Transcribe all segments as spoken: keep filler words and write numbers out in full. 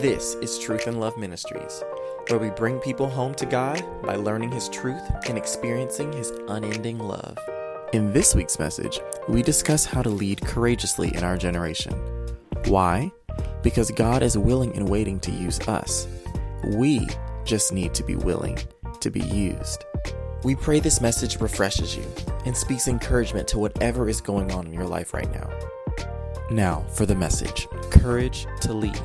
This is Truth and Love Ministries, where we bring people home to God by learning His truth and experiencing His unending love. In this week's message, we discuss how to lead courageously in our generation. Why? Because God is willing and waiting to use us. We just need to be willing to be used. We pray this message refreshes you and speaks encouragement to whatever is going on in your life right now. Now for the message, Courage to Lead.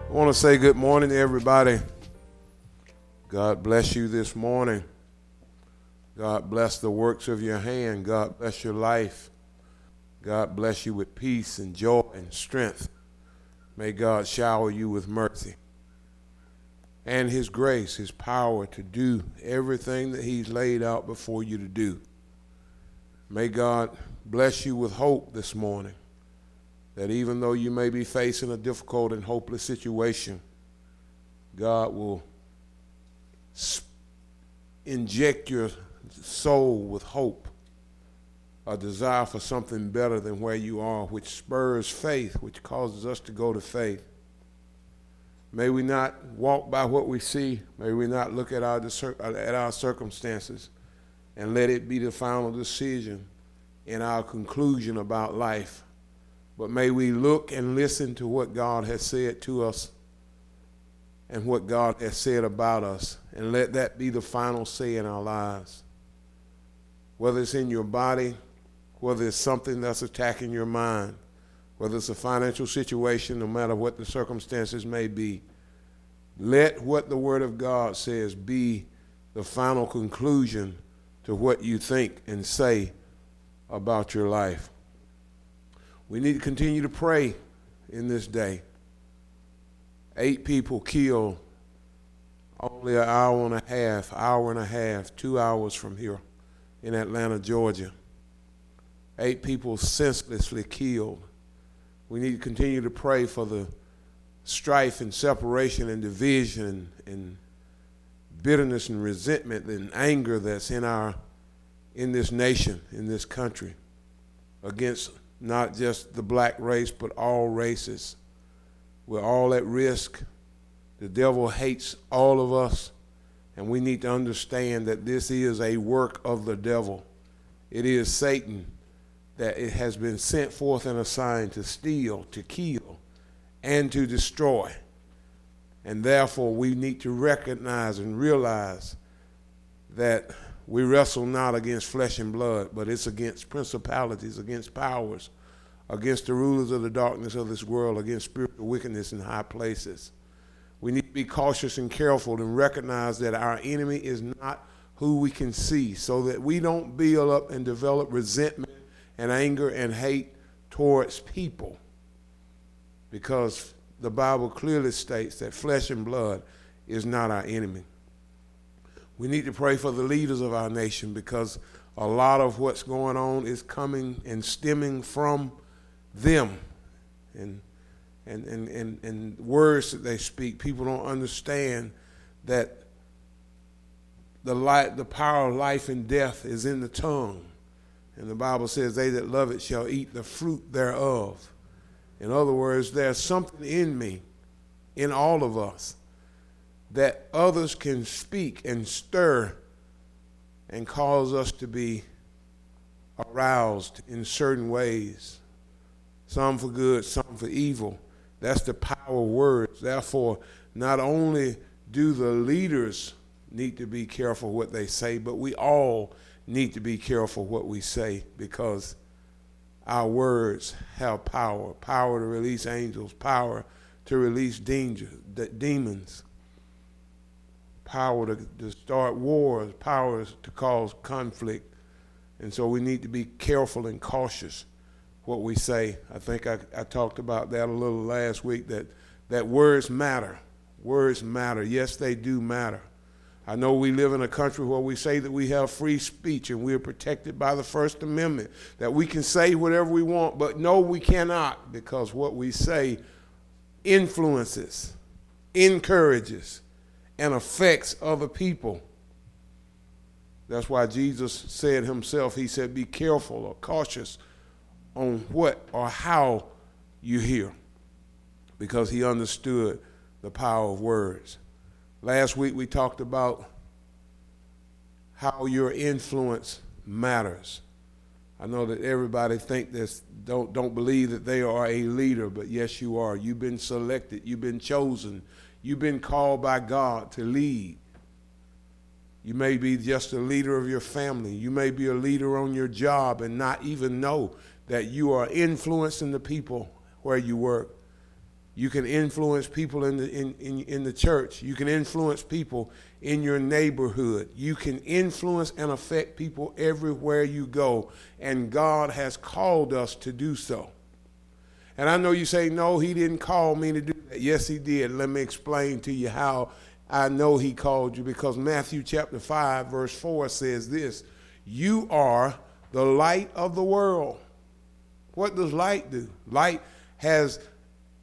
I want to say good morning to everybody. God bless you this morning. God bless the works of your hand. God bless your life. God bless you with peace and joy and strength. May God shower you with mercy and His grace, His power to do everything that He's laid out before you to do. May God bless you with hope this morning, that even though you may be facing a difficult and hopeless situation, God will inject your soul with hope, a desire for something better than where you are, which spurs faith, which causes us to go to faith. May we not walk by what we see. May we not look at our at our circumstances and let it be the final decision in our conclusion about life. But may we look and listen to what God has said to us and what God has said about us, and let that be the final say in our lives. Whether it's in your body, whether it's something that's attacking your mind, whether it's a financial situation, no matter what the circumstances may be, let what the Word of God says be the final conclusion to what you think and say about your life. We need to continue to pray in this day. Eight people killed only an hour and a half, hour and a half, two hours from here in Atlanta, Georgia. Eight people senselessly killed. We need to continue to pray for the strife and separation and division and bitterness and resentment and anger that's in our, in this nation, in this country, against not just the black race, but all races. We're all at risk. The devil hates all of us, and we need to understand that this is a work of the devil. It is Satan that it has been sent forth and assigned to steal, to kill, and to destroy. And therefore, we need to recognize and realize that we wrestle not against flesh and blood, but it's against principalities, against powers, against the rulers of the darkness of this world, against spiritual wickedness in high places. We need to be cautious and careful and recognize that our enemy is not who we can see, so that we don't build up and develop resentment and anger and hate towards people. Because the Bible clearly states that flesh and blood is not our enemy. We need to pray for the leaders of our nation, because a lot of what's going on is coming and stemming from them and and and, and, and words that they speak. People don't understand that the light, the power of life and death is in the tongue. And the Bible says, they that love it shall eat the fruit thereof. In other words, there's something in me, in all of us, that others can speak and stir and cause us to be aroused in certain ways, some for good, some for evil. That's the power of words. Therefore, not only do the leaders need to be careful what they say, but we all need to be careful what we say, because our words have power, power to release angels, power to release danger, de- demons. Power to, to start wars, power to cause conflict. And so we need to be careful and cautious what we say. I think I, I talked about that a little last week, that, that words matter. Words matter. Yes, they do matter. I know we live in a country where we say that we have free speech and we are protected by the First Amendment, that we can say whatever we want, but no, we cannot, because what we say influences, encourages, and affects other people. That's why Jesus said himself, he said, be careful or cautious on what or how you hear. because he understood the power of words. Last week we talked about how your influence matters. I know that everybody think this, don't, don't believe that they are a leader, but yes, you are. You've been selected. You've been chosen. You've been called by God to lead. You may be just a leader of your family. You may be a leader on your job and not even know that you are influencing the people where you work. You can influence people in the, in, in, in the church. You can influence people in your neighborhood. You can influence and affect people everywhere you go. And God has called us to do so. And I know you say, no, he didn't call me to do that. Yes, he did. Let me explain to you how I know he called you, because Matthew chapter five, verse four says this: you are the light of the world. What does light do? Light has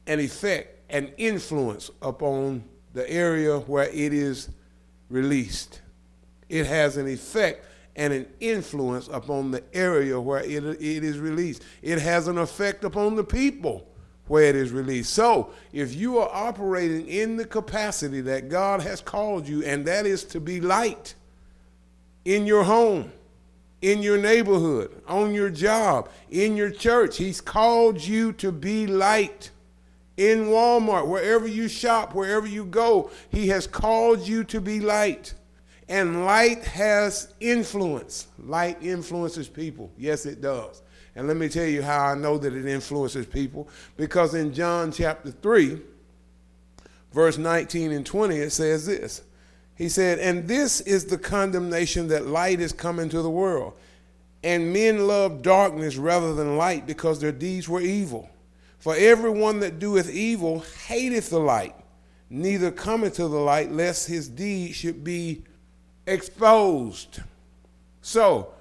an effect, an influence upon the area where it is released. It has an effect and an influence upon the area where it, it is released. It has an effect upon the people where it is released. So if you are operating in the capacity that God has called you, and that is to be light in your home, in your neighborhood, on your job, in your church, he's called you to be light. In Walmart, wherever you shop, wherever you go, he has called you to be light. And light has influence. Light influences people. Yes, it does. And let me tell you how I know that it influences people. Because in John chapter three, verse nineteen and twenty, it says this. He said, and this is the condemnation, that light is come into the world, and men love darkness rather than light, because their deeds were evil. For everyone that doeth evil hateth the light, neither cometh to the light, lest his deed should be exposed. So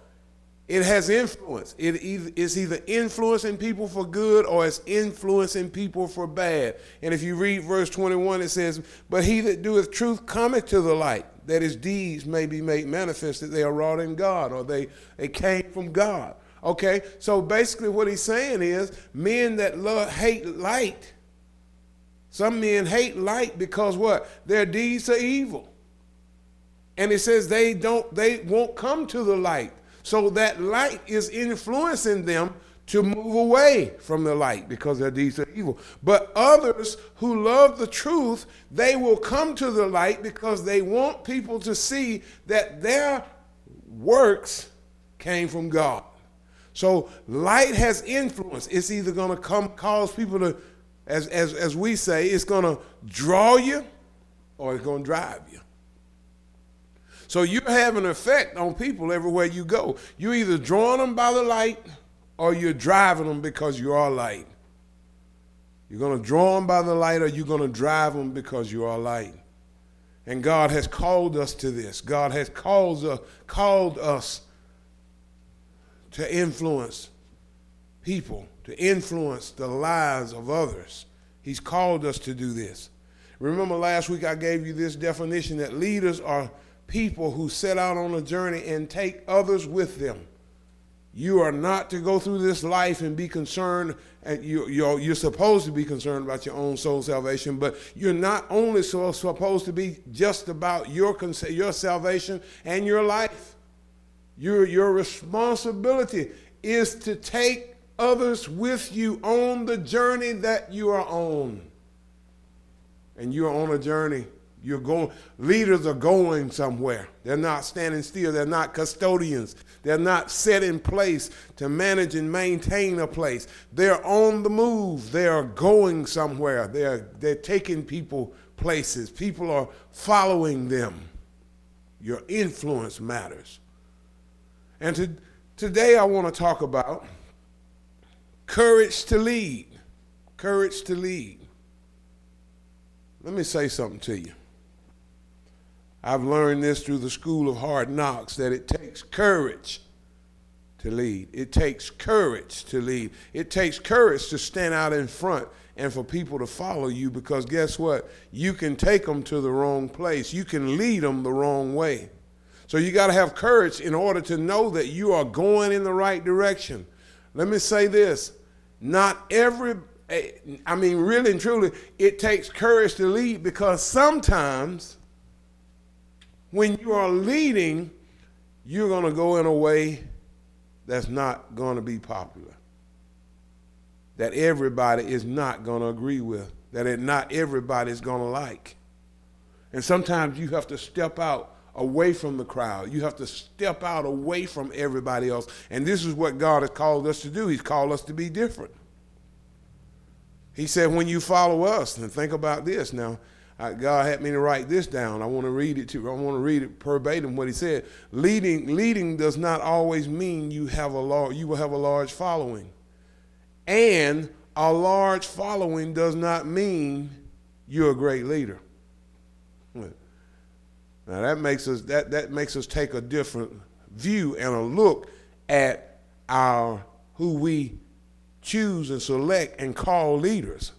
it has influence. It is either influencing people for good, or it's influencing people for bad. And if you read verse twenty-one, it says, but he that doeth truth cometh to the light, that his deeds may be made manifest, that they are wrought in God, or they, they came from God. Okay, so basically what he's saying is, men that love, hate light, some men hate light because what? Their deeds are evil. And it says they don't, they won't come to the light. So that light is influencing them to move away from the light because their deeds are evil. But others who love the truth, they will come to the light because they want people to see that their works came from God. So light has influence. It's either going to come cause people to, as, as, as we say, it's going to draw you, or it's going to drive you. So you have an effect on people everywhere you go. You're either drawing them by the light, or you're driving them because you are light. You're going to draw them by the light, or you're going to drive them because you are light. And God has called us to this. God has called us, called us to influence people, to influence the lives of others. He's called us to do this. Remember last week I gave you this definition, that leaders are people who set out on a journey and take others with them. You are not to go through this life and be concerned, and you, you're, you're supposed to be concerned about your own soul salvation, but you're not only so, supposed to be just about your, your salvation and your life. Your, your responsibility is to take others with you on the journey that you are on. And you're on a journey. You're going, leaders are going somewhere. They're not standing still. They're not custodians. They're not set in place to manage and maintain a place. They're on the move. They are going somewhere. They're, they're taking people places. People are following them. Your influence matters. And to, today I want to talk about courage to lead. Courage to lead. Let me say something to you. I've learned this through the school of hard knocks, that it takes courage to lead. It takes courage to lead. It takes courage to stand out in front and for people to follow you, because guess what? You can take them to the wrong place. You can lead them the wrong way. So you got to have courage in order to know that you are going in the right direction. Let me say this. Not every I mean, really and truly, it takes courage to lead, because sometimes when you are leading, you're going to go in a way that's not going to be popular, that everybody is not going to agree with, that it not everybody's going to like. And sometimes you have to step out away from the crowd. You have to step out away from everybody else. And this is what God has called us to do. He's called us to be different. He said, when you follow us, and think about this now, I, God had me to write this down. I want to read it to I want to read it verbatim what he said. Leading leading does not always mean you have a lar- you will have a large following. And a large following does not mean you're a great leader. Now that makes us that, that makes us take a different view and a look at our who we choose and select and call leaders.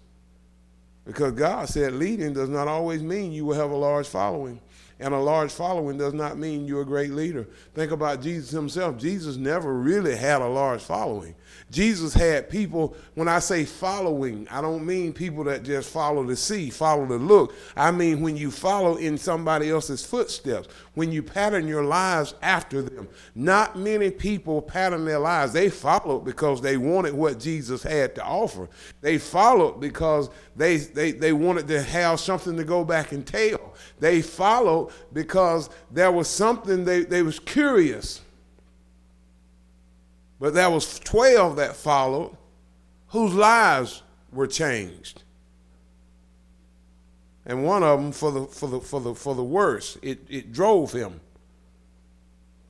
Because God said leading does not always mean you will have a large following. And a large following does not mean you're a great leader. Think about Jesus himself. Jesus never really had a large following. Jesus had people, when I say following, I don't mean people that just follow to see, follow to look. I mean when you follow in somebody else's footsteps, when you pattern your lives after them. Not many people pattern their lives. They followed because they wanted what Jesus had to offer. They followed because they, they, they wanted to have something to go back and tell. They followed because there was something, they, they was curious. But there was twelve that followed whose lives were changed. And one of them for the for the for the for the worse, it, it drove him.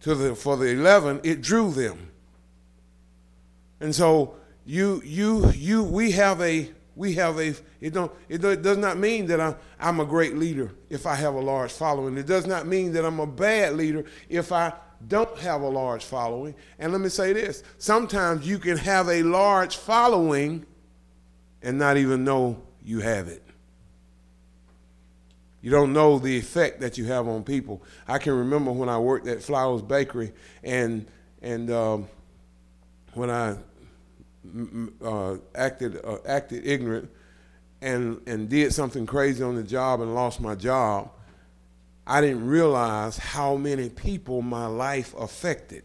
To the for the eleven, it drew them. And so you you you we have a We have a, it don't, it does not mean that I'm, I'm a great leader if I have a large following. It does not mean that I'm a bad leader if I don't have a large following. And let me say this, sometimes you can have a large following and not even know you have it. You don't know the effect that you have on people. I can remember when I worked at Flowers Bakery and, and um, when I, Uh, acted uh, acted ignorant and and did something crazy on the job and lost my job, I didn't realize how many people my life affected.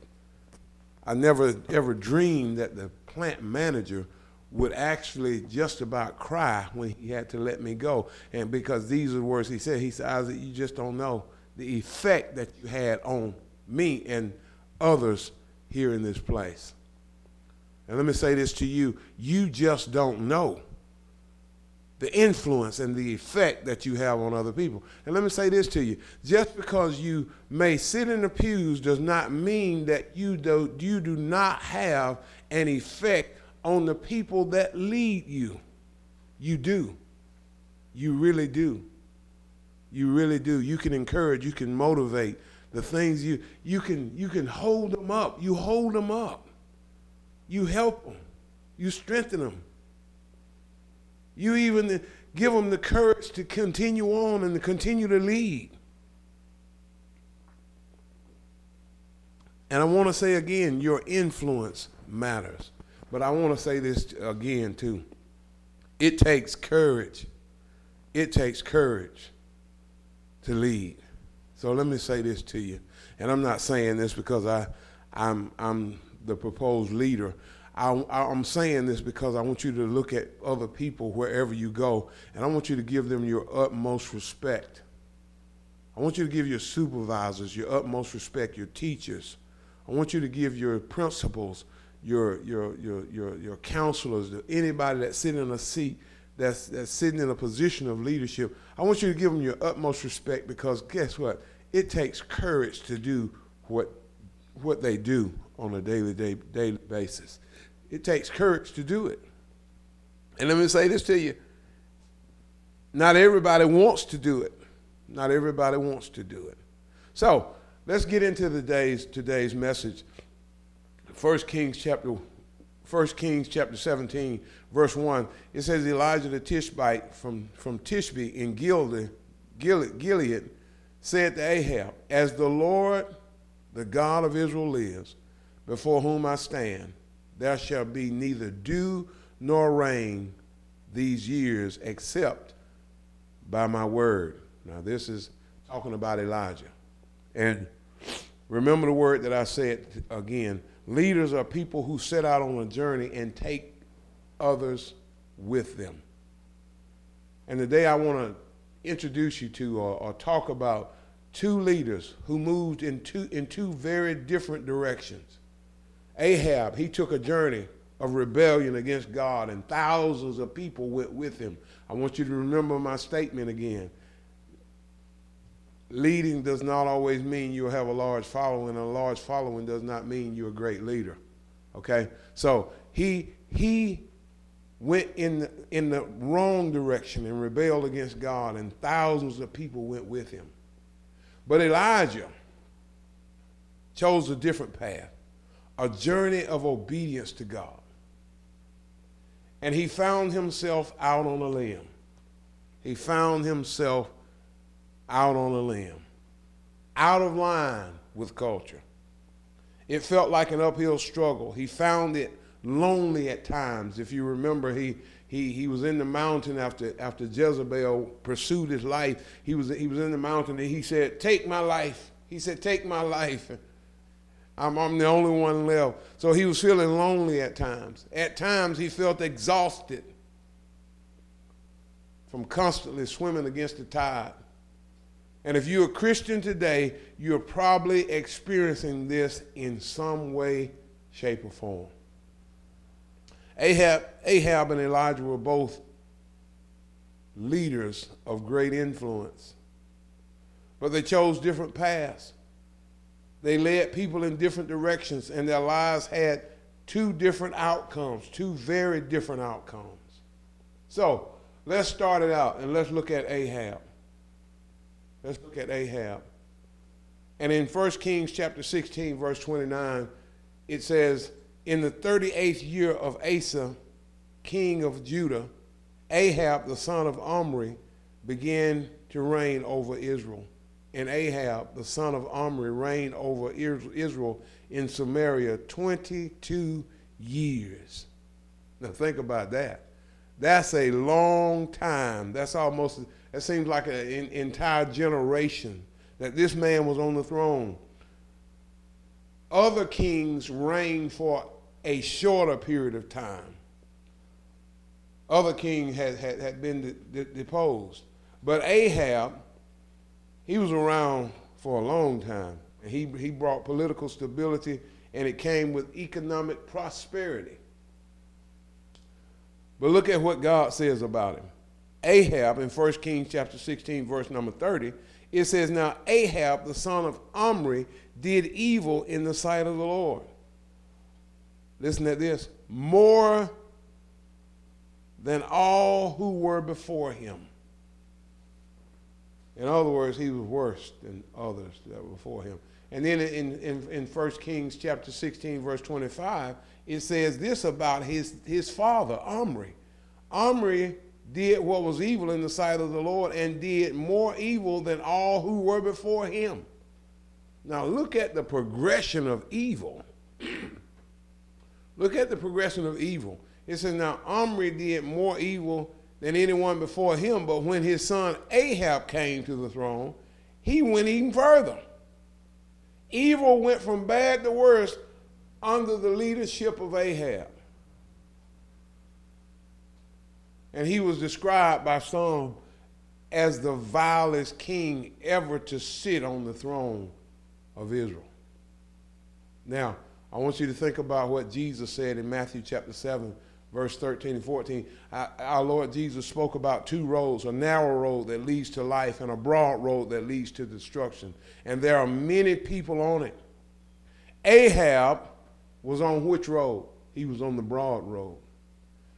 I never ever dreamed that the plant manager would actually just about cry when he had to let me go. And because these are the words he said, he said, Isaac, you just don't know the effect that you had on me and others here in this place. And let me say this to you, you just don't know the influence and the effect that you have on other people. And let me say this to you, just because you may sit in the pews does not mean that you do, you do not have an effect on the people that lead you. You do. You really do. You really do. You can encourage, you can motivate the things you, you can, you can hold them up. You hold them up. You help them. You strengthen them. You even give them the courage to continue on and to continue to lead. And I want to say again, your influence matters. But I want to say this again, too. It takes courage. It takes courage to lead. So let me say this to you. And I'm not saying this because I, I'm... I'm the proposed leader. I, I'm saying this because I want you to look at other people wherever you go, and I want you to give them your utmost respect. I want you to give your supervisors your utmost respect, your teachers. I want you to give your principals, your your your your, your counselors, anybody that's sitting in a seat, that's that's sitting in a position of leadership. I want you to give them your utmost respect, because guess what? It takes courage to do what what they do on a daily, day, daily basis. It takes courage to do it. And let me say this to you. Not everybody wants to do it. Not everybody wants to do it. So let's get into the day's, today's message. First Kings chapter, First Kings chapter seventeen, verse one. It says, Elijah the Tishbite from, from Tishbe in Gilead, Gilead, Gilead said to Ahab, as the Lord, the God of Israel lives, before whom I stand, there shall be neither dew nor rain these years except by my word. Now this is talking about Elijah. And remember the word that I said again, leaders are people who set out on a journey and take others with them. And today I want to introduce you to or, or talk about two leaders who moved in two, in two very different directions. Ahab, he took a journey of rebellion against God, and thousands of people went with him. I want you to remember my statement again. Leading does not always mean you'll have a large following, and a large following does not mean you're a great leader, okay? So he he went in the, in the wrong direction and rebelled against God, and thousands of people went with him. But Elijah chose a different path, a journey of obedience to God. And he found himself out on a limb. He found himself out on a limb, out of line with culture. It felt like an uphill struggle. He found it lonely at times. If you remember, he he he was in the mountain after after Jezebel pursued his life. He was he was in the mountain and he said, "Take my life." He said, "Take my life. I'm, I'm the only one left." So he was feeling lonely at times. At times he felt exhausted from constantly swimming against the tide. And if you're a Christian today, you're probably experiencing this in some way, shape, or form. Ahab, Ahab and Elijah were both leaders of great influence, but they chose different paths. They led people in different directions, and their lives had two different outcomes, two very different outcomes. So let's start it out, and let's look at Ahab. Let's look at Ahab. And in First Kings chapter sixteen, verse twenty-nine, it says, "In the thirty-eighth year of Asa, king of Judah, Ahab, the son of Omri, began to reign over Israel. And Ahab, the son of Omri, reigned over Israel in Samaria twenty-two years. Now think about that. That's a long time. That's almost, that seems like an entire generation that this man was on the throne. Other kings reigned for a shorter period of time. Other kings had, had, had been de- de- deposed. But Ahab, he was around for a long time. He, he brought political stability, and it came with economic prosperity. But look at what God says about him. Ahab, in First Kings chapter sixteen, verse number thirty, it says, "Now Ahab, the son of Omri, did evil in the sight of the Lord." Listen to this. "More than all who were before him." In other words, he was worse than others that were before him. And then in, in, in First Kings chapter sixteen, verse twenty-five, it says this about his, his father, Omri. Omri did what was evil in the sight of the Lord and did more evil than all who were before him. Now look at the progression of evil. Look at the progression of evil. It says, "Now Omri did more evil than anyone before him, but when his son Ahab came to the throne, he went even further. Evil went from bad to worse under the leadership of Ahab." And he was described by some as the vilest king ever to sit on the throne of Israel. Now, I want you to think about what Jesus said in Matthew chapter seven, verse thirteen and fourteen, our Lord Jesus spoke about two roads, a narrow road that leads to life and a broad road that leads to destruction. And there are many people on it. Ahab was on which road? He was on the broad road.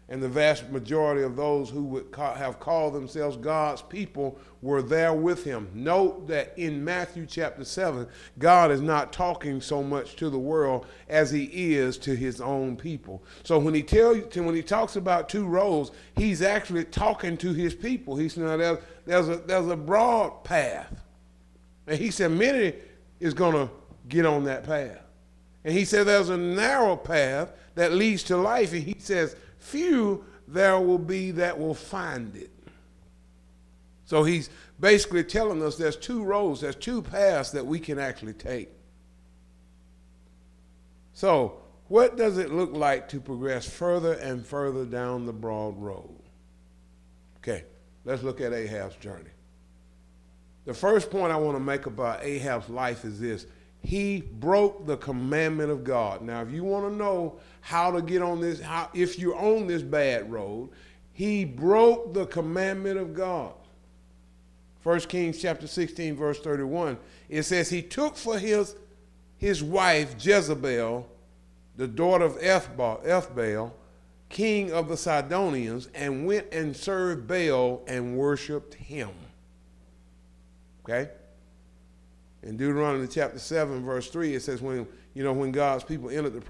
And the vast majority of those who would ca- have called themselves God's people were there with him. Note that in Matthew chapter seven, God is not talking so much to the world as he is to his own people. So when he tell you, when he talks about two roads, he's actually talking to his people. He said, there's, there's, a, there's a broad path. And he said, many is going to get on that path. And he said, there's a narrow path that leads to life. And he says, few there will be that will find it. So he's basically telling us there's two roads, there's two paths that we can actually take. So what does it look like to progress further and further down the broad road? Okay, let's look at Ahab's journey. The first point I want to make about Ahab's life is this. He broke the commandment of God. Now, if you want to know how to get on this, how, if you're on this bad road, he broke the commandment of God. First Kings chapter sixteen, verse thirty-one, it says he took for his, his wife Jezebel, the daughter of Ethbaal, Ethbaal, king of the Sidonians, and went and served Baal and worshiped him. Okay? In Deuteronomy chapter seven, verse three, it says when, you know, when God's people entered the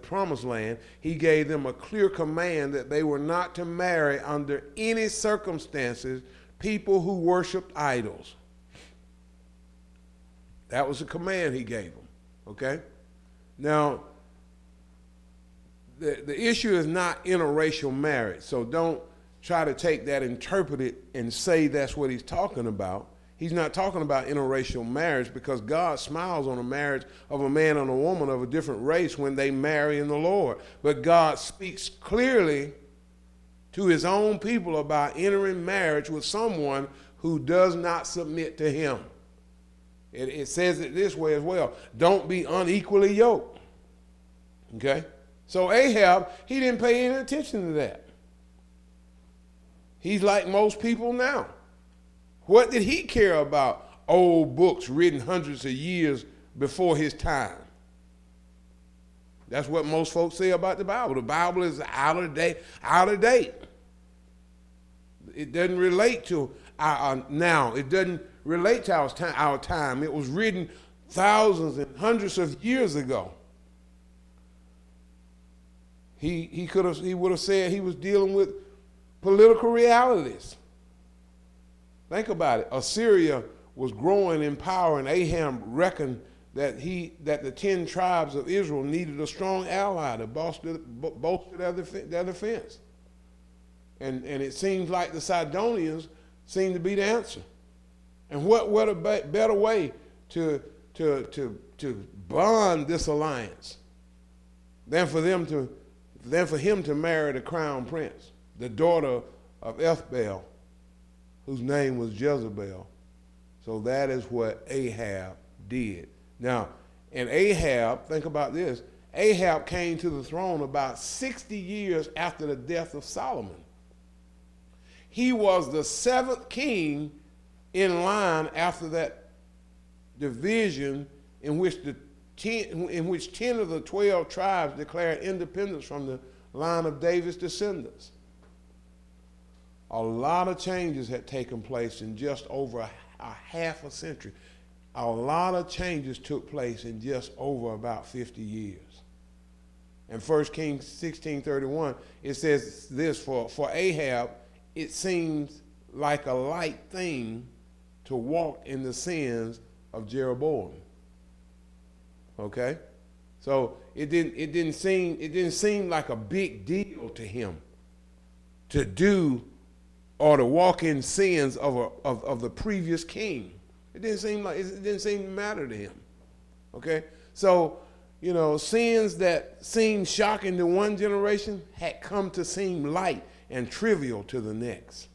promised land, he gave them a clear command that they were not to marry under any circumstances people who worshiped idols. That was a command he gave them, okay? Now, the, the issue is not interracial marriage, so don't try to take that, interpret it, and say that's what he's talking about. He's not talking about interracial marriage because God smiles on a marriage of a man and a woman of a different race when they marry in the Lord. But God speaks clearly to his own people about entering marriage with someone who does not submit to him. It, it says it this way as well. Don't be unequally yoked. Okay? So Ahab, he didn't pay any attention to that. He's like most people now. What did he care about old books written hundreds of years before his time? That's what most folks say about the Bible. The Bible is out of date. Out of date. It doesn't relate to our, our now. It doesn't relate to our time, our time. It was written thousands and hundreds of years ago. He he could have he would have said he was dealing with political realities. Think about it. Assyria was growing in power, and Ahab reckoned that he that the ten tribes of Israel needed a strong ally to bolster, bolster their, def- their defense. And, and it seems like the Sidonians seem to be the answer. And what, what a be- better way to, to, to, to bond this alliance than for, them to, than for him to marry the crown prince, the daughter of Ethbaal, whose name was Jezebel. So that is what Ahab did. Now, and Ahab, think about this, Ahab came to the throne about sixty years after the death of Solomon. He was the seventh king in line after that division in which the ten, in which ten of the twelve tribes declared independence from the line of David's descendants. A lot of changes had taken place in just over a, a half a century. A lot of changes took place in just over about fifty years. In First Kings sixteen thirty-one, it says this, for, for Ahab, it seems like a light thing to walk in the sins of Jeroboam. Okay? So it didn't it didn't seem it didn't seem like a big deal to him to do or to walk in sins of, a, of, of the previous king. It didn't seem like it didn't seem to matter to him. Okay? So, you know, sins that seemed shocking to one generation had come to seem light and trivial to the next.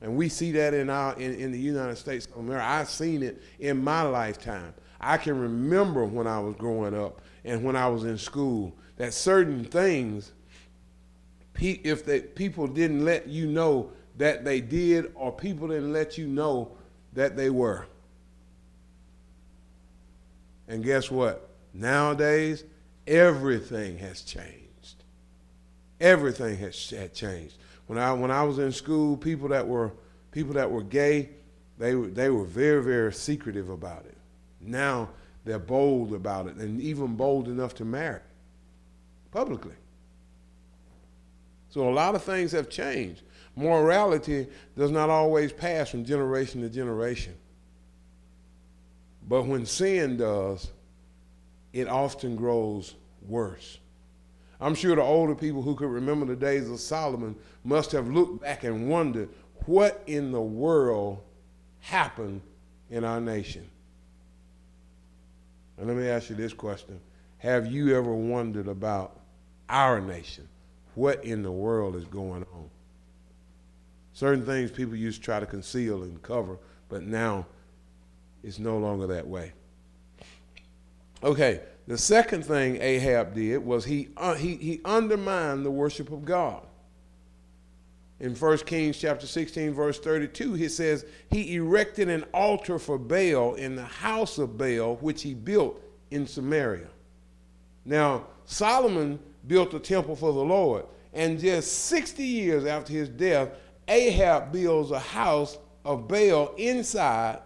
And we see that in our in, in the United States of America. I've seen it in my lifetime. I can remember when I was growing up and when I was in school that certain things, if they, people didn't let you know that they did, or people didn't let you know that they were. And guess what? Nowadays, everything has changed. Everything has had changed. When I when I was in school, people that were people that were gay, they were they were very, very secretive about it. Now they're bold about it, and even bold enough to marry publicly. So a lot of things have changed. Morality does not always pass from generation to generation. But when sin does, it often grows worse. I'm sure the older people who could remember the days of Solomon must have looked back and wondered, what in the world happened in our nation? And let me ask you this question. Have you ever wondered about our nation? What in the world is going on? Certain things people used to try to conceal and cover, but now it's no longer that way. Okay, the second thing Ahab did was he, uh, he, he undermined the worship of God. In First Kings chapter sixteen, verse thirty-two, he says, he erected an altar for Baal in the house of Baal, which he built in Samaria. Now, Solomon built a temple for the Lord, and just sixty years after his death, Ahab builds a house of Baal inside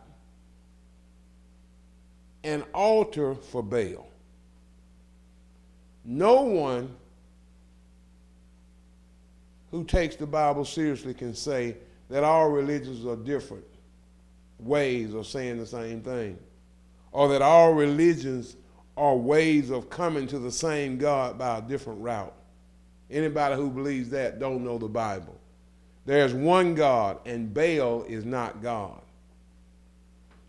an altar for Baal. No one who takes the Bible seriously can say that all religions are different ways of saying the same thing, or that all religions are ways of coming to the same God by a different route. Anybody who believes that don't know the Bible. There's one God, and Baal is not God.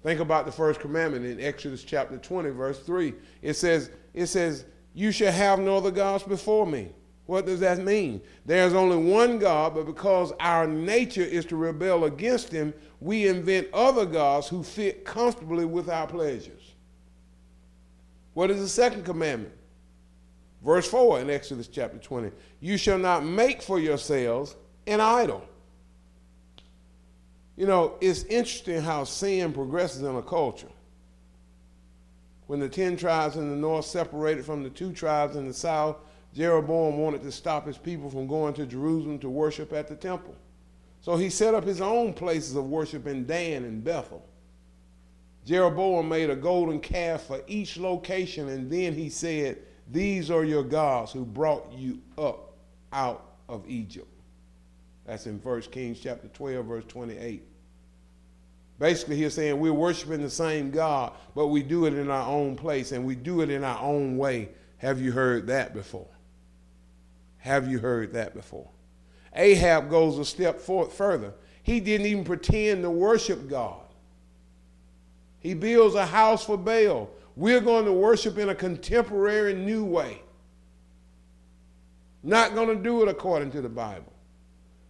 Think about the first commandment in Exodus chapter twenty, verse three. It says, it says, you shall have no other gods before me. What does that mean? There's only one God, but because our nature is to rebel against him, we invent other gods who fit comfortably with our pleasures. What is the second commandment? Verse four in Exodus chapter twenty. You shall not make for yourselves an idol. You know, it's interesting how sin progresses in a culture. When the ten tribes in the north separated from the two tribes in the south, Jeroboam wanted to stop his people from going to Jerusalem to worship at the temple. So he set up his own places of worship in Dan and Bethel. Jeroboam made a golden calf for each location, and then he said, these are your gods who brought you up out of Egypt. That's in First Kings chapter twelve, verse twenty-eight. Basically, he's saying we're worshiping the same God, but we do it in our own place, and we do it in our own way. Have you heard that before? Have you heard that before? Ahab goes a step forth further. He didn't even pretend to worship God. He builds a house for Baal. We're going to worship in a contemporary new way. Not going to do it according to the Bible.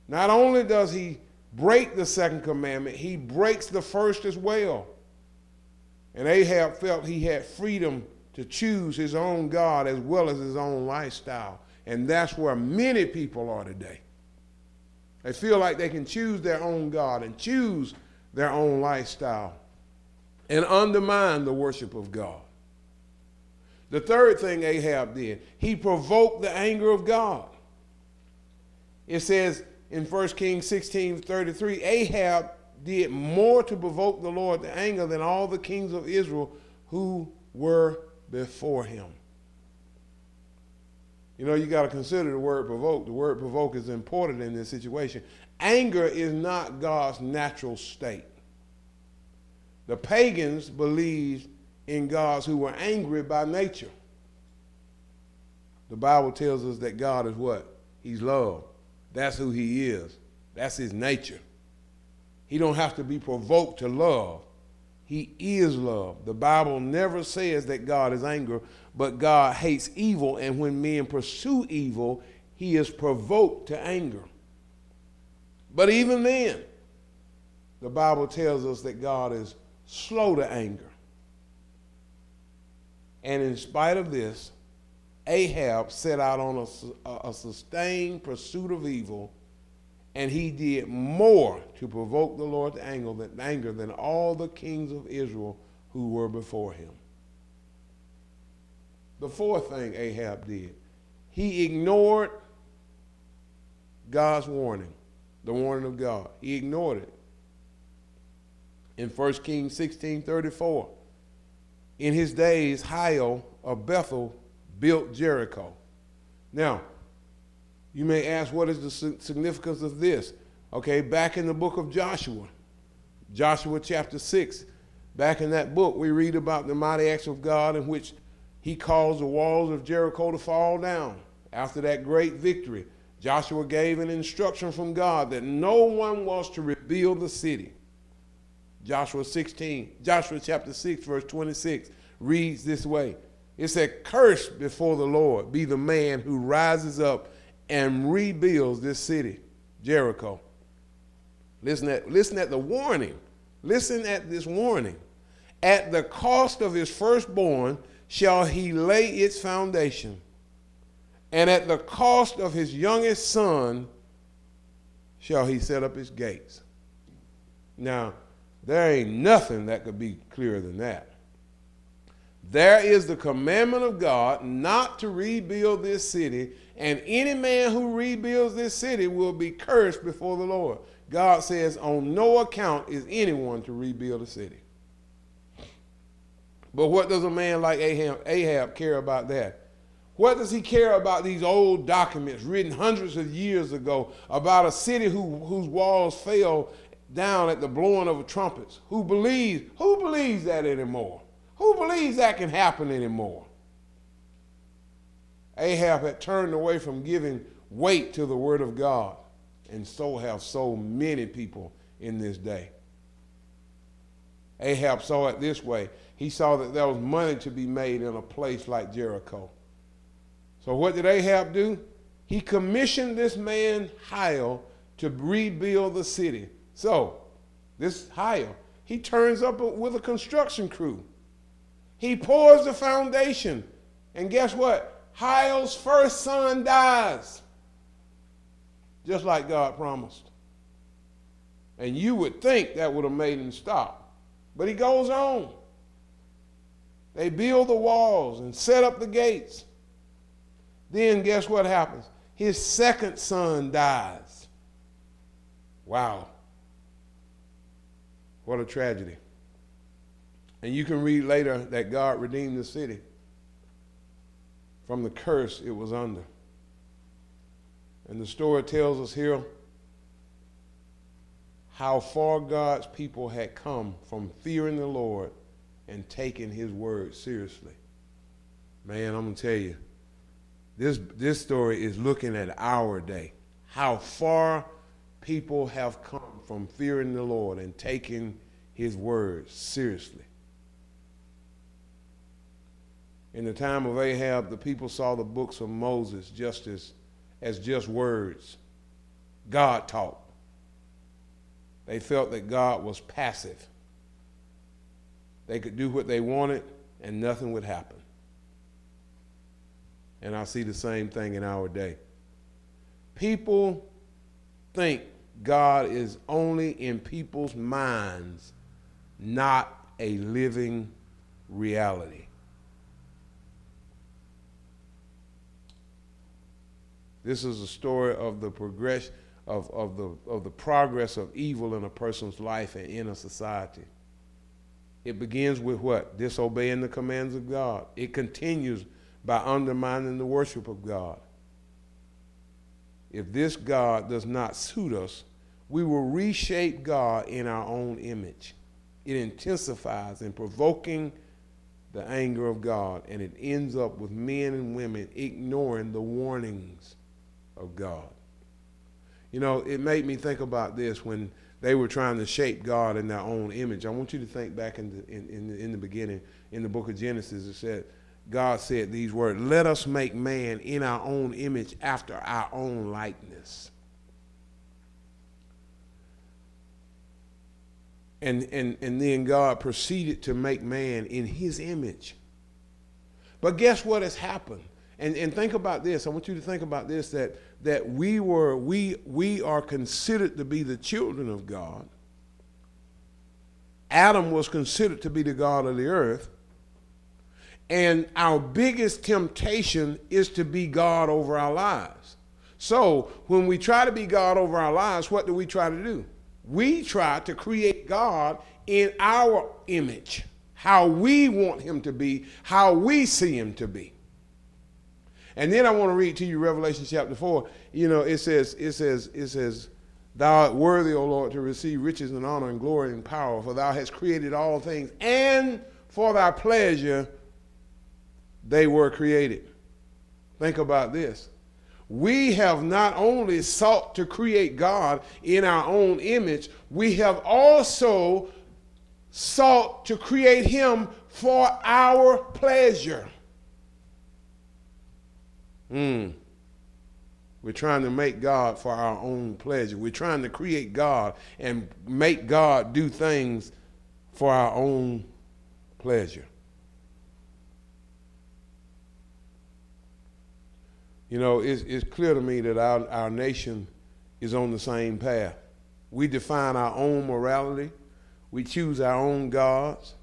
Not only does he break the second commandment, he breaks the first as well. And Ahab felt he had freedom to choose his own God as well as his own lifestyle. And that's where many people are today. They feel like they can choose their own God and choose their own lifestyle and undermine the worship of God. The third thing Ahab did, he provoked the anger of God. It says, in First Kings sixteen, thirty-three, Ahab did more to provoke the Lord to anger than all the kings of Israel who were before him. You know, you got to consider the word provoke. The word provoke is important in this situation. Anger is not God's natural state. The pagans believed in gods who were angry by nature. The Bible tells us that God is what? He's love. That's who he is. That's his nature. He don't have to be provoked to love. He is love. The Bible never says that God is angry, but God hates evil, and when men pursue evil, he is provoked to anger. But even then, the Bible tells us that God is slow to anger. And in spite of this, Ahab set out on a, a sustained pursuit of evil, and he did more to provoke the Lord to anger than, anger than all the kings of Israel who were before him. The fourth thing Ahab did, he ignored God's warning, the warning of God. He ignored it. In First Kings sixteen, thirty-four, in his days, Hiel of Bethel built Jericho. Now, you may ask, what is the significance of this? Okay, back in the book of Joshua, Joshua chapter six, back in that book, we read about the mighty acts of God in which he caused the walls of Jericho to fall down. After that great victory, Joshua gave an instruction from God that no one was to rebuild the city. Joshua sixteen, Joshua chapter six, verse twenty-six reads this way. It said, "Cursed before the Lord be the man who rises up and rebuilds this city, Jericho." Listen at, listen at the warning. Listen at this warning. "At the cost of his firstborn shall he lay its foundation, and at the cost of his youngest son shall he set up its gates." Now, there ain't nothing that could be clearer than that. There is the commandment of God not to rebuild this city, and any man who rebuilds this city will be cursed before the Lord. God says, on no account is anyone to rebuild a city. But what does a man like Ahab, Ahab care about that? What does he care about these old documents written hundreds of years ago about a city who, whose walls fell down at the blowing of a trumpet? Who believes, who believes that anymore? Who believes that can happen anymore? Ahab had turned away from giving weight to the word of God, and so have so many people in this day. Ahab saw it this way. He saw that there was money to be made in a place like Jericho. So what did Ahab do? He commissioned this man Hiel to rebuild the city. So this Hiel, he turns up with a construction crew. He pours the foundation, and guess what? Hiel's first son dies, just like God promised. And you would think that would have made him stop, but he goes on. They build the walls and set up the gates. Then guess what happens? His second son dies. Wow. What a tragedy. And you can read later that God redeemed the city from the curse it was under. And the story tells us here how far God's people had come from fearing the Lord and taking his word seriously. Man, I'm going to tell you, this, this story is looking at our day, how far people have come from fearing the Lord and taking his word seriously. In the time of Ahab, the people saw the books of Moses just as, as just words. God talked. They felt that God was passive. They could do what they wanted and nothing would happen. And I see the same thing in our day. People think God is only in people's minds, not a living reality. This is a story of the progress of, of the of the progress of evil in a person's life and in a society. It begins with what? Disobeying the commands of God. It continues by undermining the worship of God. If this God does not suit us, we will reshape God in our own image. It intensifies in provoking the anger of God, and it ends up with men and women ignoring the warnings of God. You know, it made me think about this when they were trying to shape God in their own image. I want you to think back in the, in, in the, in the beginning, in the book of Genesis, it said, God said these words, "Let us make man in our own image after our own likeness." And, and, and then God proceeded to make man in his image. But guess what has happened? And, and think about this. I want you to think about this, that, that we were, we, we are considered to be the children of God. Adam was considered to be the God of the earth. And our biggest temptation is to be God over our lives. So when we try to be God over our lives, what do we try to do? We try to create God in our image, how we want him to be, how we see him to be. And then I want to read to you Revelation chapter four. You know, it says, it says, it says, "Thou art worthy, O Lord, to receive riches and honor and glory and power, for thou hast created all things, and for thy pleasure they were created." Think about this. We have not only sought to create God in our own image, we have also sought to create him for our pleasure. Mm. We're trying to make God for our own pleasure. We're trying to create God and make God do things for our own pleasure. You know, it's, it's clear to me that our, our nation is on the same path. We define our own morality. We choose our own gods.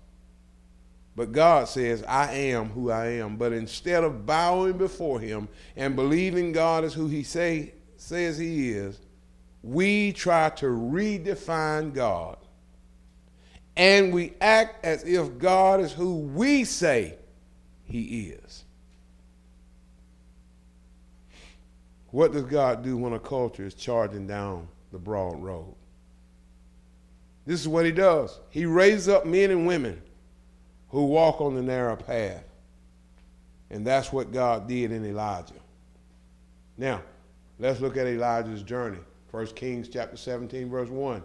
But God says, I am who I am. But instead of bowing before him and believing God is who he say, says he is, we try to redefine God. And we act as if God is who we say he is. What does God do when a culture is charging down the broad road? This is what he does. He raises up men and women who walk on the narrow path. And that's what God did in Elijah. Now, let's look at Elijah's journey. First Kings chapter seventeen, verse one.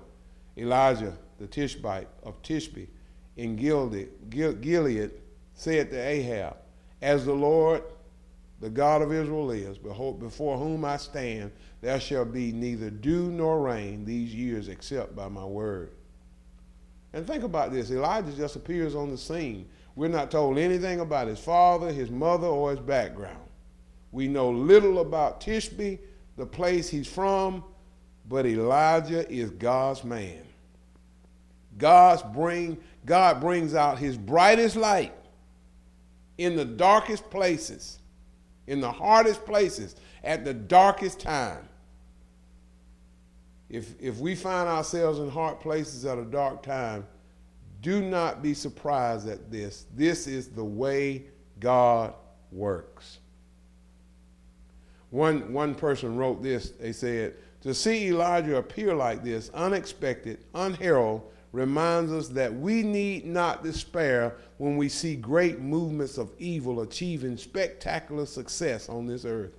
Elijah, the Tishbite of Tishbe in Gilead, said to Ahab, as the Lord, the God of Israel is, before whom I stand, there shall be neither dew nor rain these years except by my word. And think about this. Elijah just appears on the scene. We're not told anything about his father, his mother, or his background. We know little about Tishbe, the place he's from, but Elijah is God's man. God's bring, God brings out his brightest light in the darkest places, in the hardest places, at the darkest time. If, if we find ourselves in hard places at a dark time, do not be surprised at this. This is the way God works. One, one person wrote this. They said, to see Elijah appear like this, unexpected, unheralded, reminds us that we need not despair when we see great movements of evil achieving spectacular success on this earth.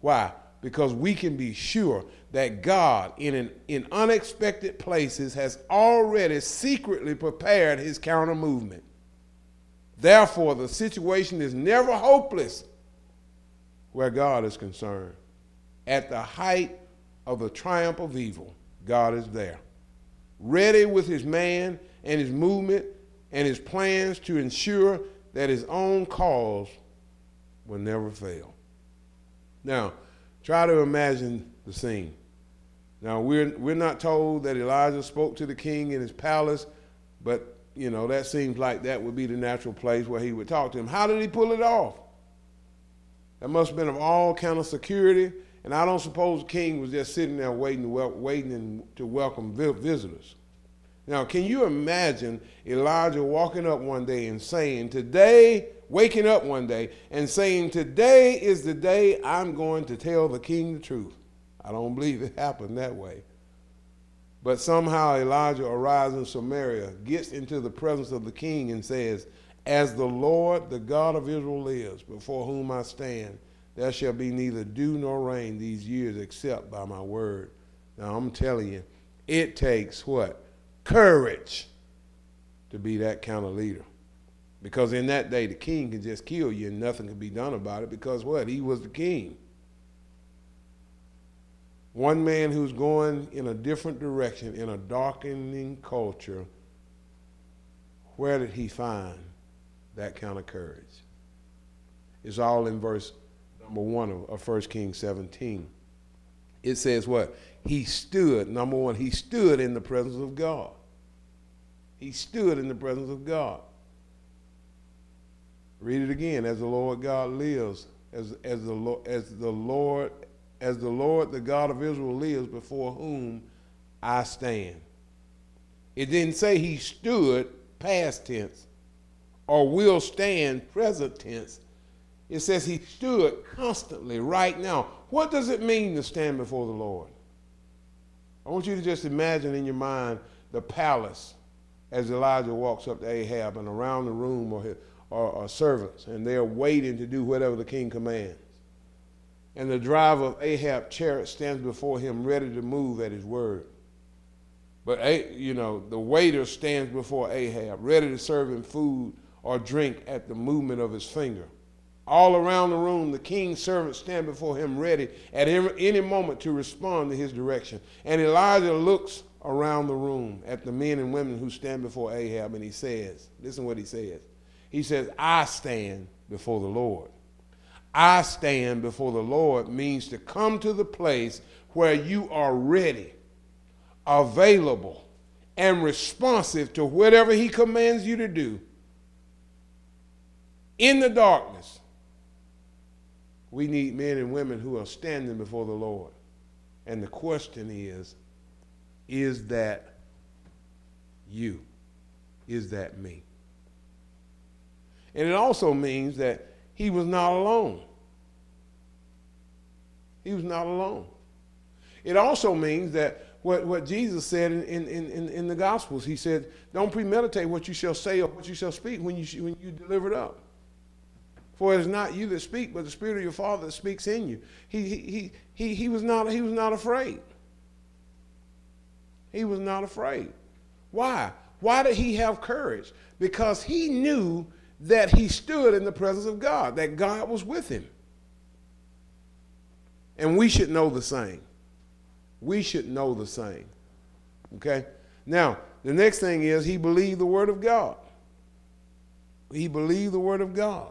Why? Because we can be sure that God, in an, in unexpected places, has already secretly prepared his counter movement. Therefore, the situation is never hopeless where God is concerned. At the height of the triumph of evil, God is there, ready with his man and his movement and his plans to ensure that his own cause will never fail. Now, try to imagine the scene. Now, we're, we're not told that Elijah spoke to the king in his palace, but, you know, that seems like that would be the natural place where he would talk to him. How did he pull it off? That must have been of all kind of security, and I don't suppose the king was just sitting there waiting to, wel- waiting to welcome vi- visitors. Now, can you imagine Elijah walking up one day and saying, today, waking up one day and saying, today is the day I'm going to tell the king the truth. I don't believe it happened that way. But somehow Elijah arrives in Samaria, gets into the presence of the king and says, as the Lord, the God of Israel is, before whom I stand, there shall be neither dew nor rain these years except by my word. Now, I'm telling you, it takes what? Courage to be that kind of leader. Because in that day, the king can just kill you and nothing can be done about it because what? He was the king. One man who's going in a different direction, in a darkening culture, where did he find that kind of courage? It's all in verse number one of, of First Kings seventeen. It says what? He stood, number one, he stood in the presence of God. He stood in the presence of God. Read it again. As the Lord God lives, as as the as the Lord as the Lord the God of Israel lives, before whom I stand. It didn't say he stood past tense or will stand present tense. It says he stood constantly right now. What does it mean to stand before the Lord? I want you to just imagine in your mind the palace as Elijah walks up to Ahab and around the room or his. Are servants, and they're waiting to do whatever the king commands. and the driver of Ahab's chariot stands before him ready to move at his word. But, you know, the waiter stands before Ahab, ready to serve him food or drink at the movement of his finger. All around the room, the king's servants stand before him ready at any moment to respond to his direction. And Elijah looks around the room at the men and women who stand before Ahab, and he says, listen what he says. He says, I stand before the Lord. I stand before the Lord means to come to the place where you are ready, available, and responsive to whatever he commands you to do. In the darkness, we need men and women who are standing before the Lord. And the question is, is that you? Is that me? And it also means that he was not alone. He was not alone. It also means that What, what Jesus said in, in, in, in the Gospels. He said, don't premeditate what you shall say or what you shall speak when you, when you deliver it up. For it is not you that speak, but the Spirit of your Father that speaks in you. He, he, he, he, was not, he was not afraid. He was not afraid. Why? Why did he have courage? Because he knew that he stood in the presence of God, that God was with him. And we should know the same. We should know the same, okay? Now, the next thing is he believed the word of God. He believed the word of God.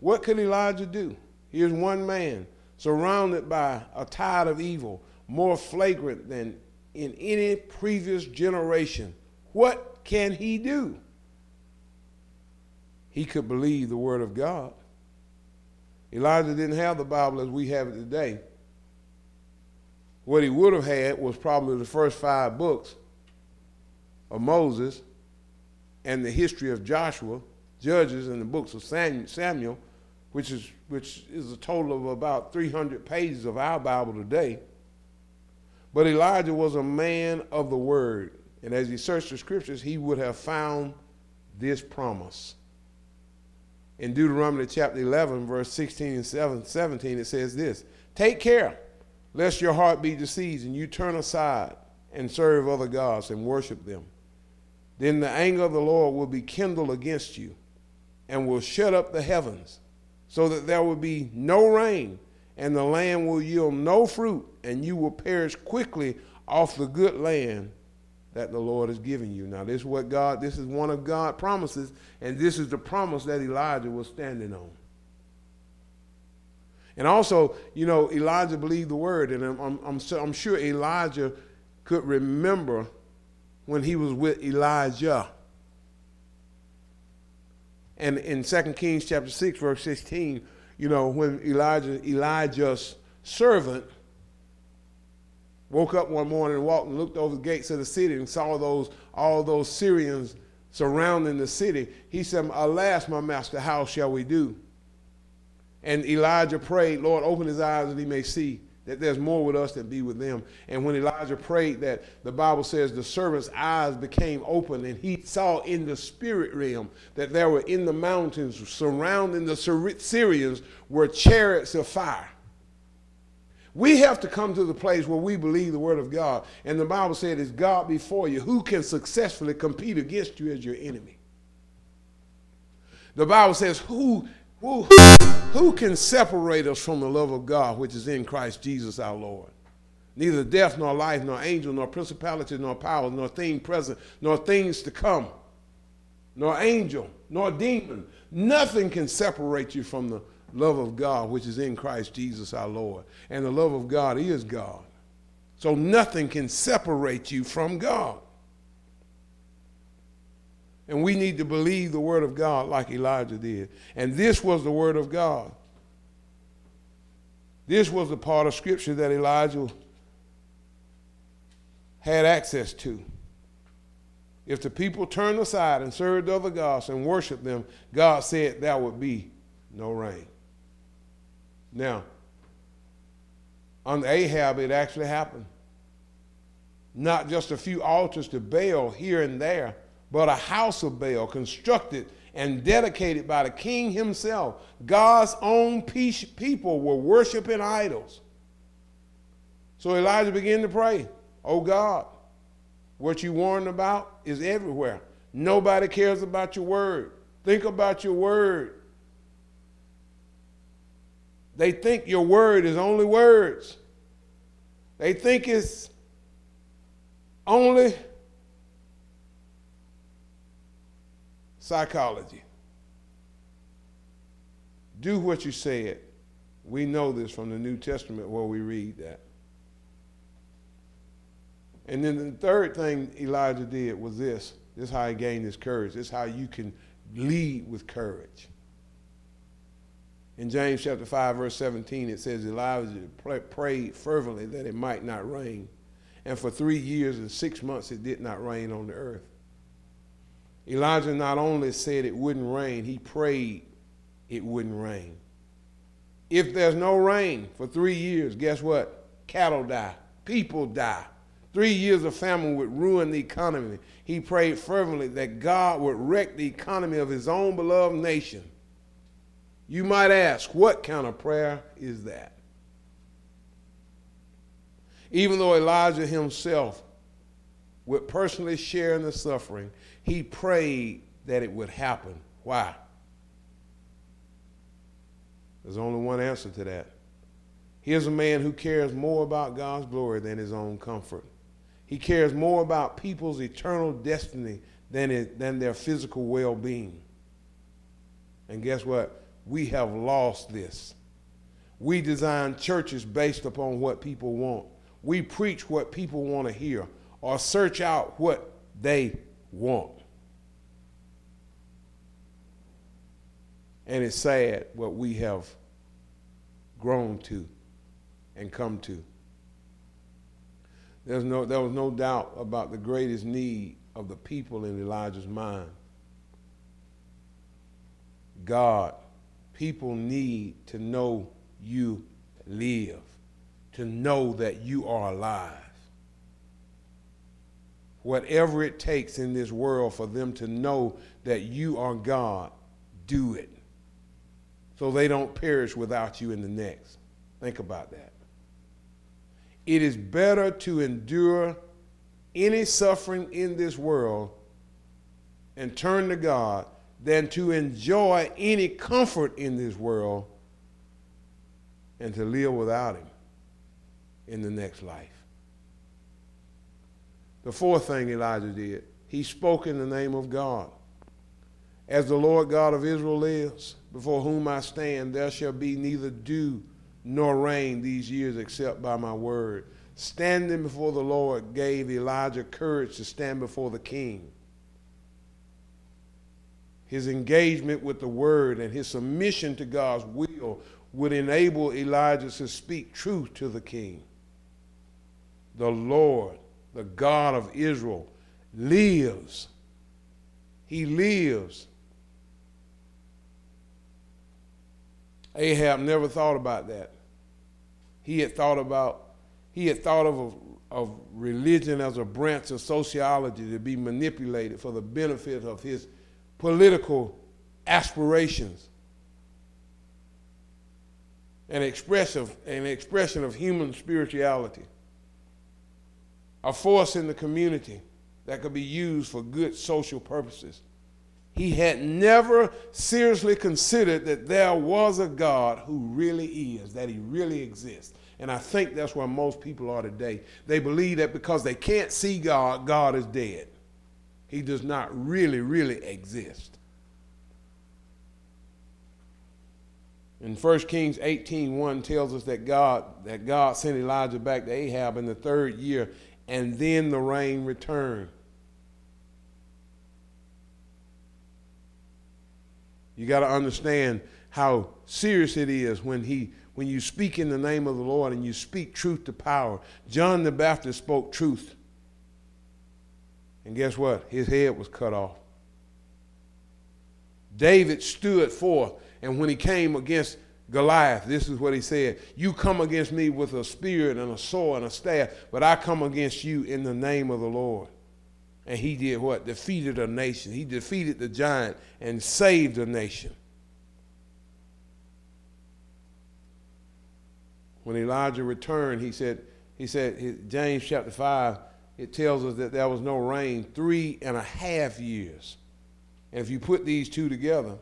What could Elijah do? Here's one man surrounded by a tide of evil, more flagrant than in any previous generation. What can he do? He could believe the word of God. Elijah didn't have the Bible as we have it today. What he would have had was probably the first five books of Moses and the history of Joshua, Judges, and the books of Samuel, which is, which is a total of about three hundred pages of our Bible today. But Elijah was a man of the word. And as he searched the scriptures, he would have found this promise. In Deuteronomy chapter eleven, verse sixteen and seventeen, it says this, take care, lest your heart be deceived, and you turn aside and serve other gods and worship them. Then the anger of the Lord will be kindled against you and will shut up the heavens so that there will be no rain, and the land will yield no fruit, and you will perish quickly off the good land that the Lord has given you. Now, this is what God, this is one of God's promises, and this is the promise that Elijah was standing on. And also, you know, Elijah believed the word, and I'm, I'm, I'm, I'm sure Elijah could remember when he was with Elijah. And in Second Kings chapter six, verse sixteen, you know, when Elijah, Elijah's servant woke up one morning and walked and looked over the gates of the city and saw those all those Syrians surrounding the city. He said, alas, my master, how shall we do? And Elijah prayed, Lord, open his eyes that he may see that there's more with us than be with them. And when Elijah prayed that, the Bible says the servant's eyes became open, and he saw in the spirit realm that there were in the mountains surrounding the Syrians were chariots of fire. We have to come to the place where we believe the word of God. And the Bible said, it's God before you. Who can successfully compete against you as your enemy? The Bible says, who, who, who can separate us from the love of God, which is in Christ Jesus our Lord? Neither death, nor life, nor angel, nor principalities, nor powers, nor thing present, nor things to come, nor angel, nor demon. Nothing can separate you from the love of God, which is in Christ Jesus our Lord. And the love of God is God. So nothing can separate you from God. And we need to believe the word of God like Elijah did. And this was the word of God. This was the part of scripture that Elijah had access to. If the people turned aside and served other gods and worshiped them, God said there would be no rain. Now, under Ahab, it actually happened. Not just a few altars to Baal here and there, but a house of Baal constructed and dedicated by the king himself. God's own people were worshiping idols. So Elijah began to pray, "Oh God, what you warned about is everywhere. Nobody cares about your word. Think about your word. They think your word is only words. They think it's only psychology. Do what you said." We know this from the New Testament where we read that. And then the third thing Elijah did was this. This is how he gained his courage. This is how you can lead with courage. In James chapter five, verse seventeen, it says, Elijah prayed fervently that it might not rain. And for three years and six months, it did not rain on the earth. Elijah not only said it wouldn't rain, he prayed it wouldn't rain. If there's no rain for three years, guess what? Cattle die. People die. Three years of famine would ruin the economy. He prayed fervently that God would wreck the economy of his own beloved nation. You might ask, what kind of prayer is that? Even though Elijah himself would personally share in the suffering, he prayed that it would happen. Why? There's only one answer to that. Here's a man who cares more about God's glory than his own comfort. He cares more about people's eternal destiny than, it, than their physical well-being. And guess what? We have lost this. We design churches based upon what people want. We preach what people want to hear or search out what they want. And it's sad what we have grown to and come to. There's no, there was no doubt about the greatest need of the people in Elijah's mind. God, people need to know you live, to know that you are alive. Whatever it takes in this world for them to know that you are God, do it so they don't perish without you in the next. Think about that. It is better to endure any suffering in this world and turn to God than to enjoy any comfort in this world and to live without him in the next life. The fourth thing Elijah did, he spoke in the name of God. As the Lord God of Israel lives, before whom I stand, there shall be neither dew nor rain these years except by my word. Standing before the Lord gave Elijah courage to stand before the king. His engagement with the word and his submission to God's will would enable Elijah to speak truth to the king. The Lord, the God of Israel, lives. He lives. Ahab never thought about that. He had thought about, he had thought of, of religion as a branch of sociology to be manipulated for the benefit of his political aspirations. An expression, an expression of human spirituality. A force in the community that could be used for good social purposes. He had never seriously considered that there was a God who really is, that he really exists. And I think that's where most people are today. They believe that because they can't see God, God is dead. He does not really, really exist. In First Kings eighteen one tells us that God, that God sent Elijah back to Ahab in the third year, and then the rain returned. You got to understand how serious it is when he, when you speak in the name of the Lord and you speak truth to power. John the Baptist spoke truth. And guess what? His head was cut off. David stood forth, and when he came against Goliath, this is what he said. You come against me with a spear and a sword and a staff, but I come against you in the name of the Lord. And he did what? Defeated a nation. He defeated the giant and saved a nation. When Elijah returned, he said, he said, James chapter five, it tells us that there was no rain three and a half years. And if you put these two together,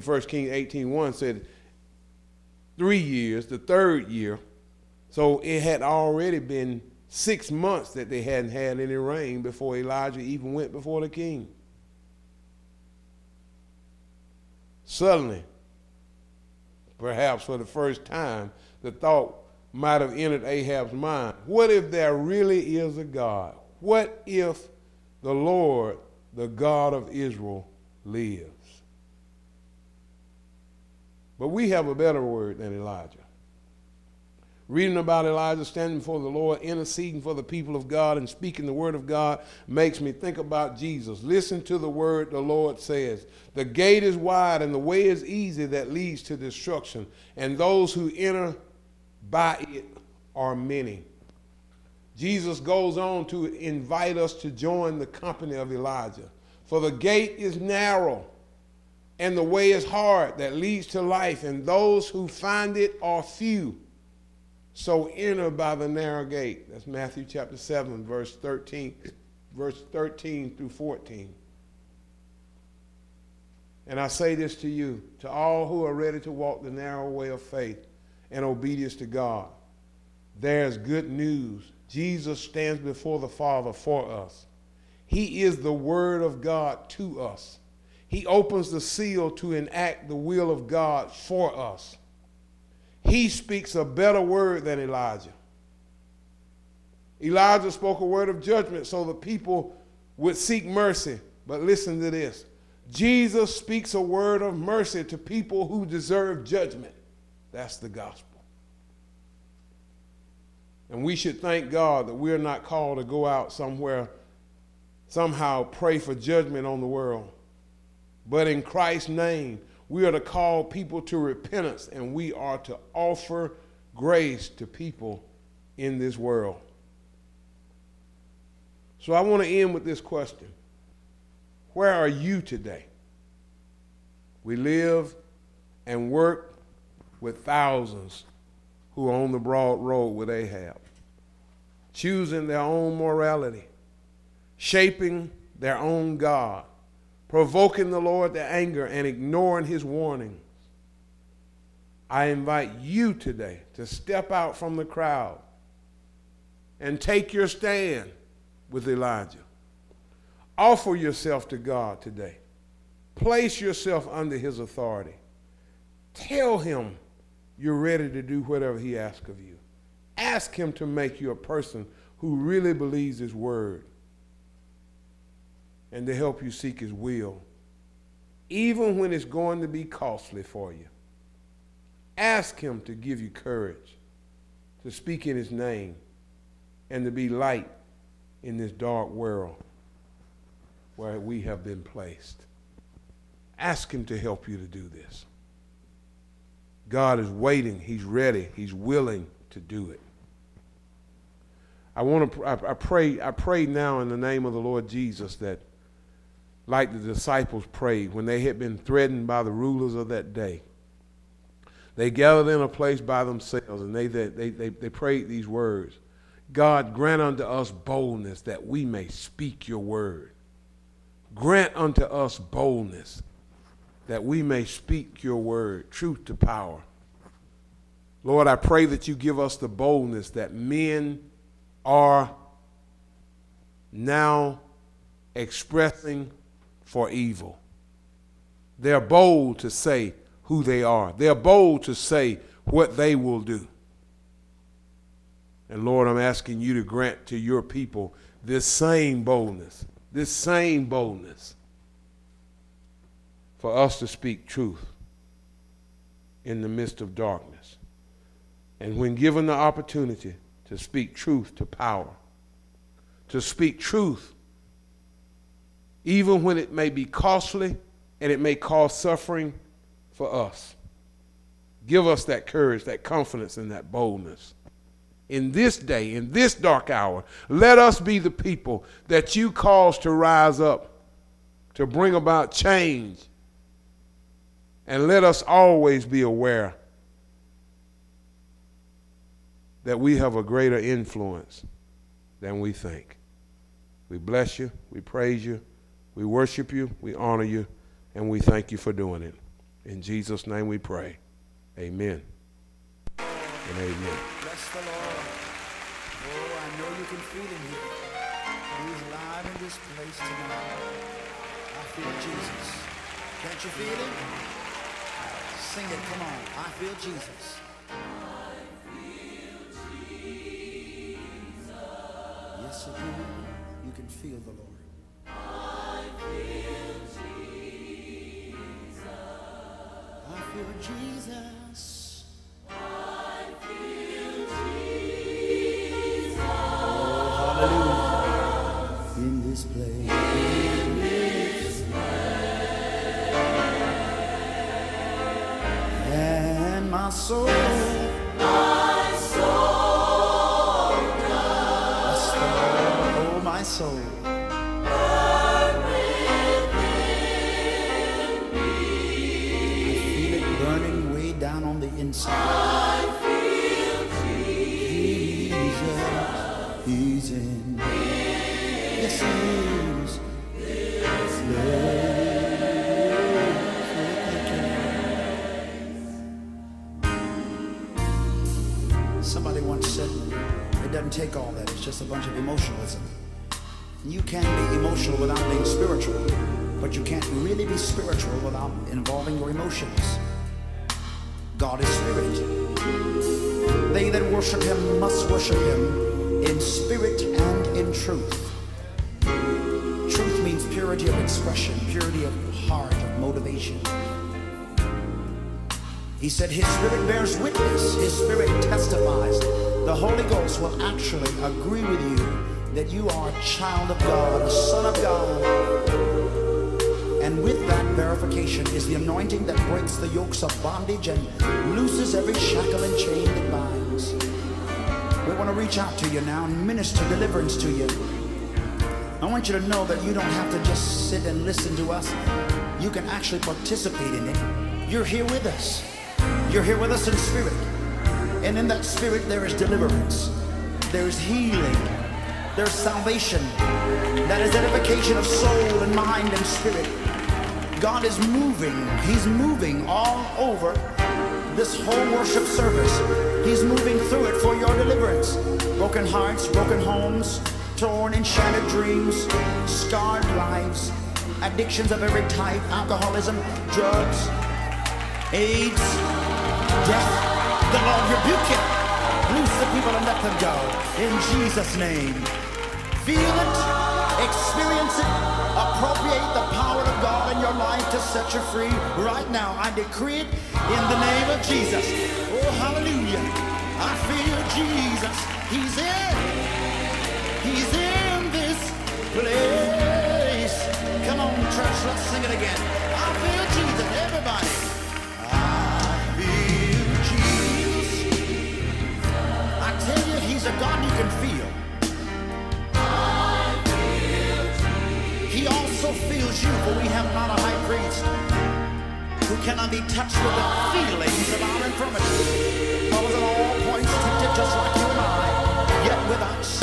First Kings eighteen one said three years, the third year. So it had already been six months that they hadn't had any rain before Elijah even went before the king. Suddenly, perhaps for the first time, the thought might have entered Ahab's mind. What if there really is a God? What if the Lord, the God of Israel, lives? But we have a better word than Elijah. Reading about Elijah standing before the Lord, interceding for the people of God, and speaking the word of God makes me think about Jesus. Listen to the word the Lord says. The gate is wide and the way is easy that leads to destruction, and those who enter by it are many. Jesus goes on to invite us to join the company of Elijah. For the gate is narrow and the way is hard that leads to life, and those who find it are few. So enter by the narrow gate. That's Matthew chapter seven, verse thirteen, verse thirteen through fourteen. And I say this to you, to all who are ready to walk the narrow way of faith and obedience to God. There's good news. Jesus stands before the Father for us. He is the Word of God to us. He opens the seal to enact the will of God for us. He speaks a better word than Elijah. Elijah spoke a word of judgment so the people would seek mercy. But listen to this. Jesus speaks a word of mercy to people who deserve judgment. That's the gospel. And we should thank God that we're not called to go out somewhere, somehow pray for judgment on the world. But in Christ's name, we are to call people to repentance, and we are to offer grace to people in this world. So I want to end with this question. Where are you today? We live and work with thousands who are on the broad road with Ahab, choosing their own morality, shaping their own God, provoking the Lord to anger and ignoring his warnings. I invite you today to step out from the crowd and take your stand with Elijah. Offer yourself to God today. Place yourself under his authority. Tell him you're ready to do whatever he asks of you. Ask him to make you a person who really believes his word, and to help you seek his will, even when it's going to be costly for you. Ask him to give you courage to speak in his name and to be light in this dark world where we have been placed. Ask him to help you to do this. God is waiting. He's ready. He's willing to do it. I want to. I pray. I pray now in the name of the Lord Jesus that, like the disciples prayed when they had been threatened by the rulers of that day, they gathered in a place by themselves, and they they, they, they, they prayed these words. God, grant unto us boldness that we may speak your word. Grant unto us boldness that we may speak your word, truth to power. Lord, I pray that you give us the boldness that men are now expressing for evil. They're bold to say who they are. They're bold to say what they will do. And Lord, I'm asking you to grant to your people this same boldness, this same boldness for us to speak truth in the midst of darkness. And when given the opportunity to speak truth to power, to speak truth even when it may be costly and it may cause suffering for us. Give us that courage, that confidence, and that boldness in this day, in this dark hour, let us be the people that you cause to rise up, to bring about change. And let us always be aware that we have a greater influence than we think. We bless you, we praise you, we worship you, we honor you, and we thank you for doing it. In Jesus' name we pray. Amen. And amen. Bless the Lord. Oh, I know you can feel him here. He's alive in this place tonight. I feel Jesus. Can't you feel him? Sing it, come on. I feel Jesus. Yes, you do. You can feel the Lord. I feel Jesus. I feel Jesus. I feel Jesus. Oh, hallelujah. In this place. In this place. And my soul. My soul. Soul. I feel it burning way down on the inside. I feel Jesus. He's in. Yes, he is. This place. Somebody once said, it doesn't take all that. It's just a bunch of emotionalism. You can be emotional without being spiritual, but you can't really be spiritual without involving your emotions. God is spirit. They that worship him must worship him in spirit and in truth. Truth means purity of expression, purity of heart, of motivation. He said his spirit bears witness, his spirit testifies. The Holy Ghost will actually agree with you that you are a child of God, a son of God. And with that verification is the anointing that breaks the yokes of bondage and looses every shackle and chain that binds. We want to reach out to you now and minister deliverance to you. I want you to know that you don't have to just sit and listen to us. You can actually participate in it. You're here with us. You're here with us in spirit. And in that spirit there is deliverance. There is healing. There's salvation that is edification of soul and mind and spirit. God is moving. He's moving all over this whole worship service. He's moving through it for your deliverance. Broken hearts, broken homes, torn and shattered dreams, scarred lives, addictions of every type, alcoholism, drugs, AIDS, death. The Lord rebuke it. Loose the people and let them go. In Jesus' name. Feel it, experience it, appropriate the power of God in your life to set you free right now. I decree it in the name of Jesus. Oh, hallelujah. I feel Jesus. He's in. He's in this place. Come on, church, let's sing it again. I feel Jesus, everybody. I feel Jesus. I tell you, he's a God you can feel. He also feels you, for we have not a high priest who cannot be touched with the feelings of our infirmity. But was at all points tempted just like you and I, yet without sin.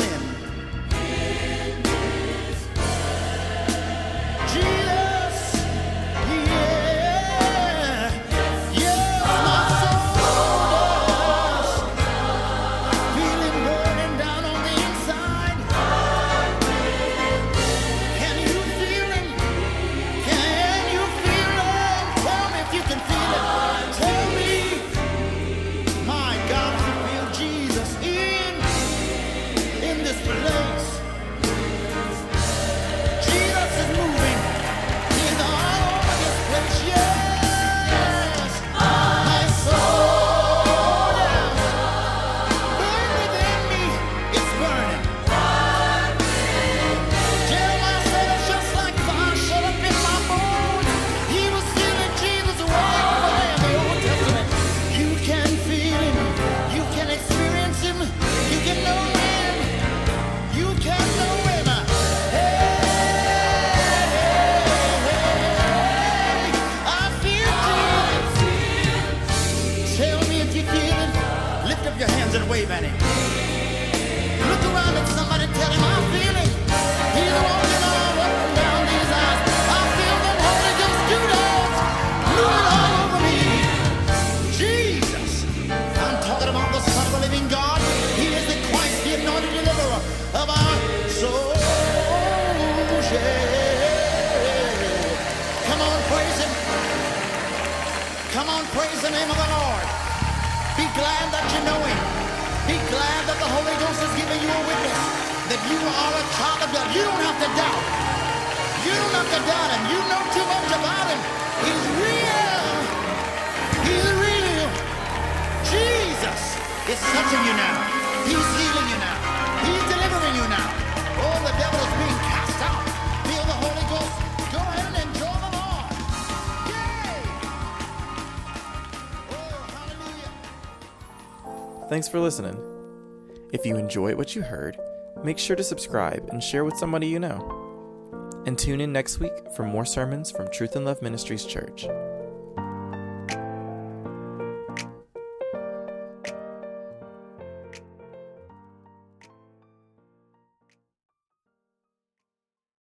Jesus, yeah, yeah, my soul does. I feel it burning down on the inside. Tell me, my God, I feel Jesus. Praise the name of the Lord. Be glad that you know him. Be glad that the Holy Ghost is giving you a witness that you are a child of God. You don't have to doubt. You don't have to doubt him. You know too much about him. He's real. He's real. Jesus is touching you now. He's healing you now. He's delivering you now. Oh, the devil is being cast out. Feel the Holy Ghost. Go ahead and enjoy the Lord. Thanks for listening. If you enjoyed what you heard, make sure to subscribe and share with somebody you know. And tune in next week for more sermons from Truth and Love Ministries Church.